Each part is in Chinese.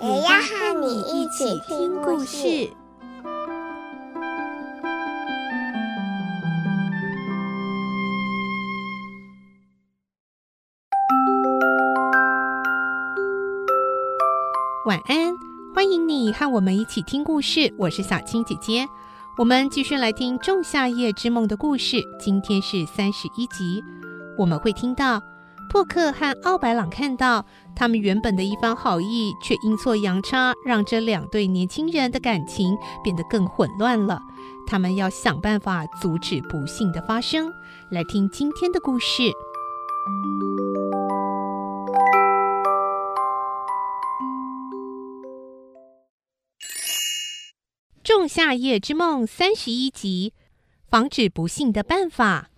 也要和你一起听故事。晚安，欢迎你和我们一起听故事，我是小青姐姐。我们继续来听《仲夏夜之梦》的故事，今天是31集。我们会听到破克和奥白朗看到他们原本的一番好意却阴错阳差，让这两对年轻人的感情变得更混乱了。他们要想办法阻止不幸的发生。来听今天的故事。仲夏夜之梦31集，防止不幸的办法。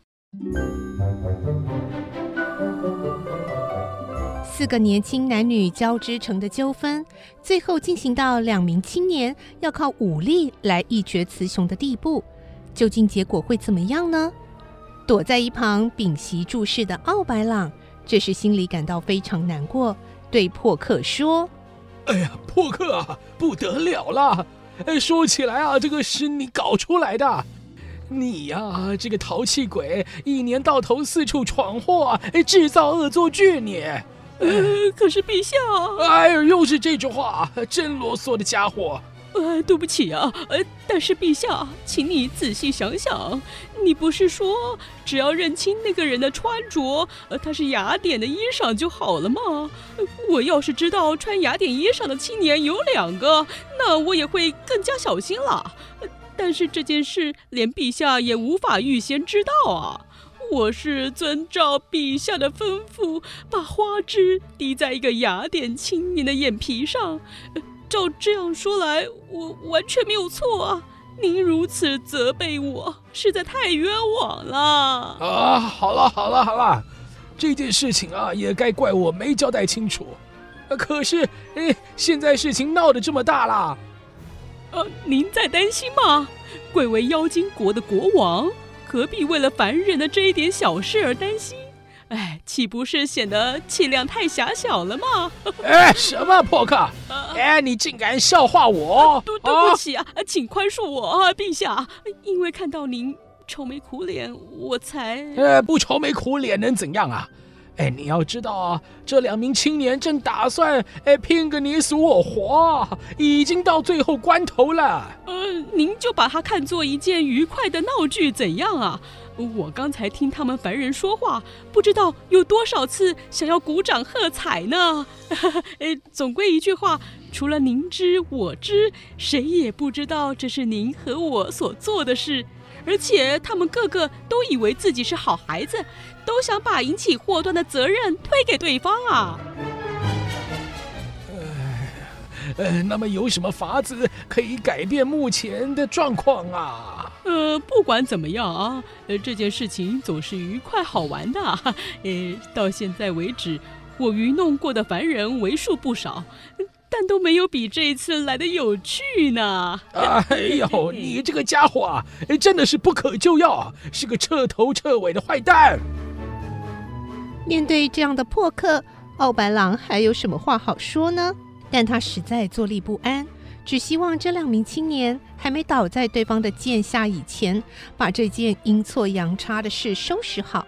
4个年轻男女交织成的纠纷，最后进行到2名青年要靠武力来一决雌雄的地步，究竟结果会怎么样呢？躲在一旁屏息注视的奥白朗，这时心里感到非常难过，对破克说：“哎呀，破克啊，不得了啦！说起来啊，这个是你搞出来的。你呀，这个淘气鬼，一年到头四处闯祸，制造恶作剧你。”可是陛下，哎呦，又是这句话，真啰嗦的家伙。对不起啊，但是陛下，请你仔细想想，你不是说只要认清那个人的穿着，他是雅典的衣裳就好了吗？我要是知道穿雅典衣裳的青年有2个，那我也会更加小心了。但是这件事连陛下也无法预先知道啊。我是遵照陛下的吩咐，把花枝滴在一个雅典青年的眼皮上。照这样说来，我完全没有错啊！您如此责备我，实在太冤枉了。啊，好了，这件事情啊，也该怪我没交代清楚。可是，现在事情闹得这么大了。您在担心吗？贵为妖精国的国王，何必为了凡人的这一点小事而担心？哎，岂不是显得气量太狭小了吗？哎，什么破克？哎，你竟敢笑话我！对不起啊，请宽恕我啊，陛下。因为看到您愁眉苦脸，我才……不愁眉苦脸能怎样啊？哎，你要知道啊，这2名青年正打算拼个你死我活，已经到最后关头了。您就把它看作一件愉快的闹剧怎样啊？我刚才听他们凡人说话，不知道有多少次想要鼓掌喝彩呢。总归一句话，除了您知我知，谁也不知道这是您和我所做的事。而且他们个个都以为自己是好孩子，都想把引起祸端的责任推给对方啊。那么有什么法子可以改变目前的状况啊？不管怎么样啊，这件事情总是愉快好玩的。到现在为止，我愚弄过的凡人为数不少，但都没有比这一次来的有趣呢。哎呦，你这个家伙啊，真的是不可救药，是个彻头彻尾的坏蛋。面对这样的破克，奥白朗还有什么话好说呢？但他实在坐立不安，只希望这2名青年还没倒在对方的剑下以前，把这件阴错阳差的事收拾好。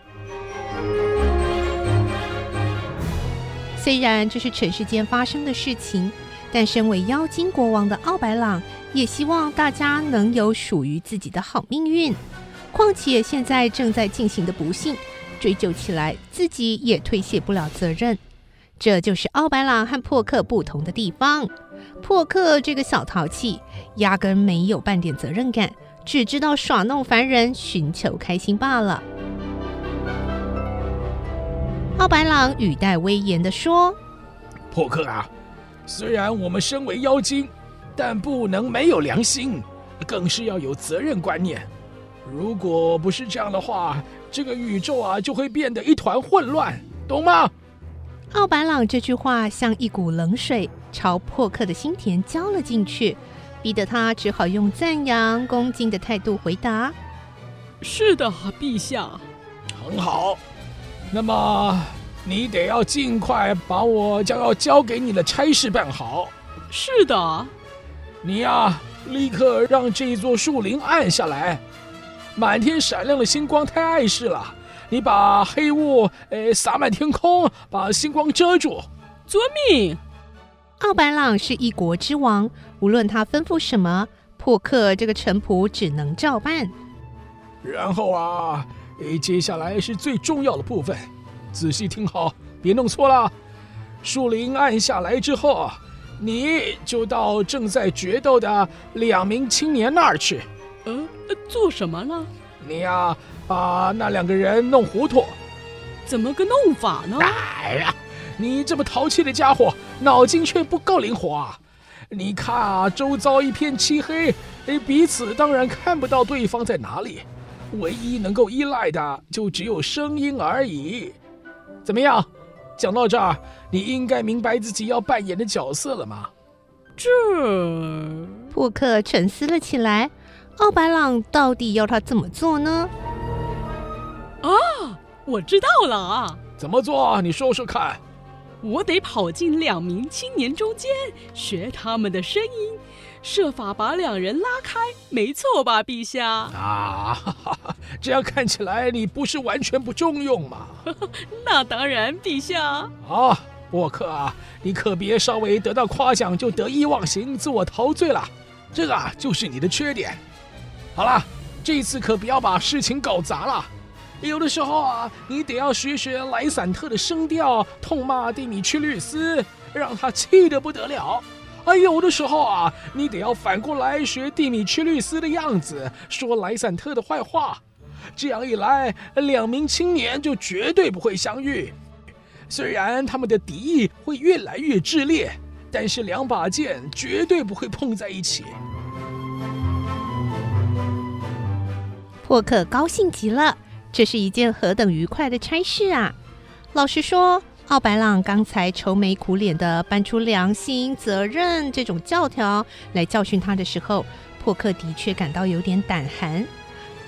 虽然这是尘世间发生的事情，但身为妖精国王的奥白朗也希望大家能有属于自己的好命运。况且现在正在进行的不幸，追究起来自己也推卸不了责任。这就是奥白朗和破克不同的地方。破克这个小淘气，压根没有半点责任感，只知道耍弄凡人，寻求开心罢了。奥白朗语带威严地说：“破克啊，虽然我们身为妖精，但不能没有良心，更是要有责任观念。如果不是这样的话，这个宇宙啊就会变得一团混乱，懂吗？奥白朗这句话像一股冷水朝破克的心田浇了进去，逼得他只好用赞扬恭敬的态度回答：是的，陛下。很好，那么你得要尽快把我将要交给你的差事办好。是的。你呀，立刻让这座树林暗下来，满天闪亮的星光太碍事了，你把黑雾洒满天空，把星光遮住。遵命。奥白朗是一国之王，无论他吩咐什么，破克这个臣仆只能照办。然后啊，接下来是最重要的部分，仔细听好，别弄错了。树林按下来之后，你就到正在决斗的两名青年那儿去。做什么了？你呀，把那两个人弄糊涂。怎么个弄法呢？哎呀，你这么淘气的家伙，脑筋却不够灵活啊！你看啊，周遭一片漆黑，彼此当然看不到对方在哪里。唯一能够依赖的就只有声音而已。怎么样？讲到这儿，你应该明白自己要扮演的角色了吗？这……破克沉思了起来，奥白朗到底要他怎么做呢？啊，我知道了啊！怎么做？你说说看。我得跑进两名青年中间，学他们的声音，设法把两人拉开，没错吧，陛下？啊，这样看起来你不是完全不中用嘛？那当然，陛下。啊，沃克啊，你可别稍微得到夸奖就得意忘形、自我陶醉了，这个就是你的缺点。好了，这次可不要把事情搞砸了。有的时候啊，你得要学学莱散特的声调，痛骂蒂米屈律斯，让他气得不得了。而有的时候啊，你得要反过来学蒂米屈律斯的样子，说莱散特的坏话。这样一来，两名青年就绝对不会相遇。虽然他们的敌意会越来越炽烈，但是两把剑绝对不会碰在一起。破克高兴极了。这是一件何等愉快的差事啊！老实说，奥白朗刚才愁眉苦脸地搬出良心、责任这种教条来教训他的时候，破克的确感到有点胆寒，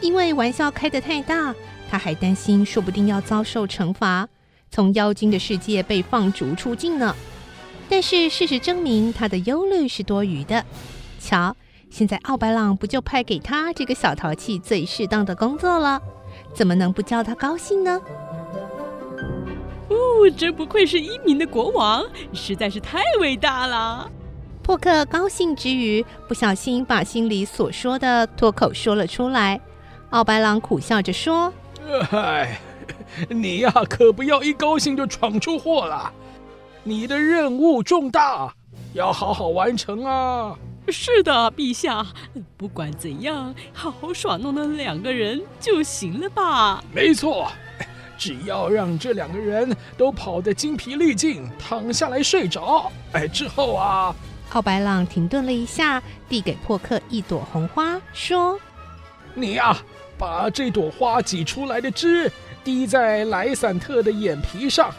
因为玩笑开得太大，他还担心说不定要遭受惩罚，从妖精的世界被放逐出境呢。但是事实证明，他的忧虑是多余的。瞧，现在奥白朗不就派给他这个小淘气最适当的工作了？怎么能不叫他高兴呢？哦，真不愧是英明的国王，实在是太伟大了。破克高兴之余，不小心把心里所说的脱口说了出来。奥白朗苦笑着说：哎，你呀，可不要一高兴就闯出祸了，你的任务重大，要好好完成啊。是的，陛下，不管怎样，好好耍弄那两个人就行了吧？没错，只要让这两个人都跑得精疲力尽，躺下来睡着。之后啊，奥白朗停顿了一下，递给破克一朵红花，说：你呀，把这朵花挤出来的汁滴在莱散特的眼皮上。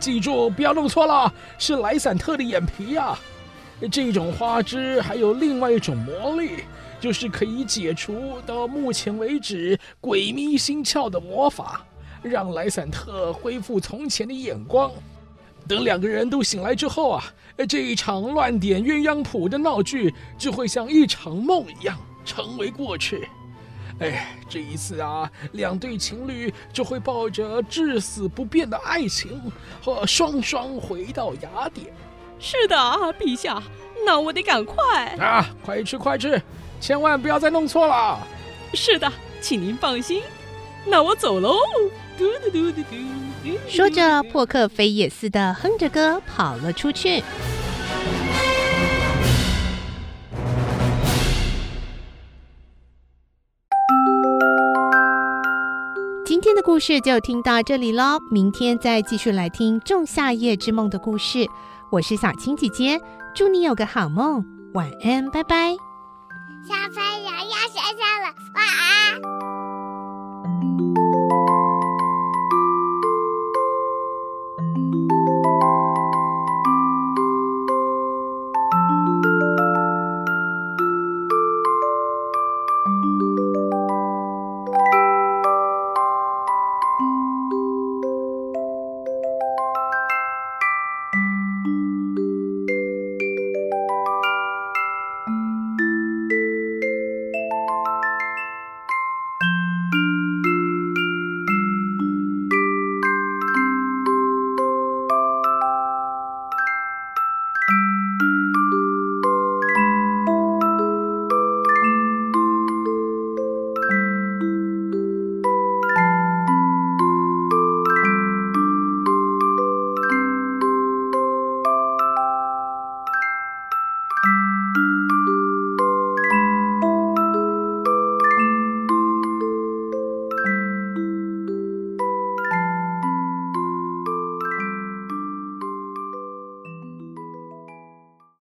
记住，不要弄错了，是莱散特的眼皮啊。这种花汁还有另外一种魔力，就是可以解除到目前为止鬼迷心窍的魔法，让莱散特恢复从前的眼光。等两个人都醒来之后啊，这一场乱点鸳鸯谱的闹剧就会像一场梦一样成为过去。这一次啊，两对情侣就会抱着至死不变的爱情和双双回到雅典。是的，陛下，那我得赶快啊！快吃快吃，千万不要再弄错了。是的，请您放心。那我走喽。说着，破克飞也似的哼着歌跑了出去。今天的故事就听到这里咯，明天再继续来听《仲夏夜之梦》的故事。我是小青姐姐，祝你有个好梦，晚安，拜拜。小朋友要睡觉了，晚安。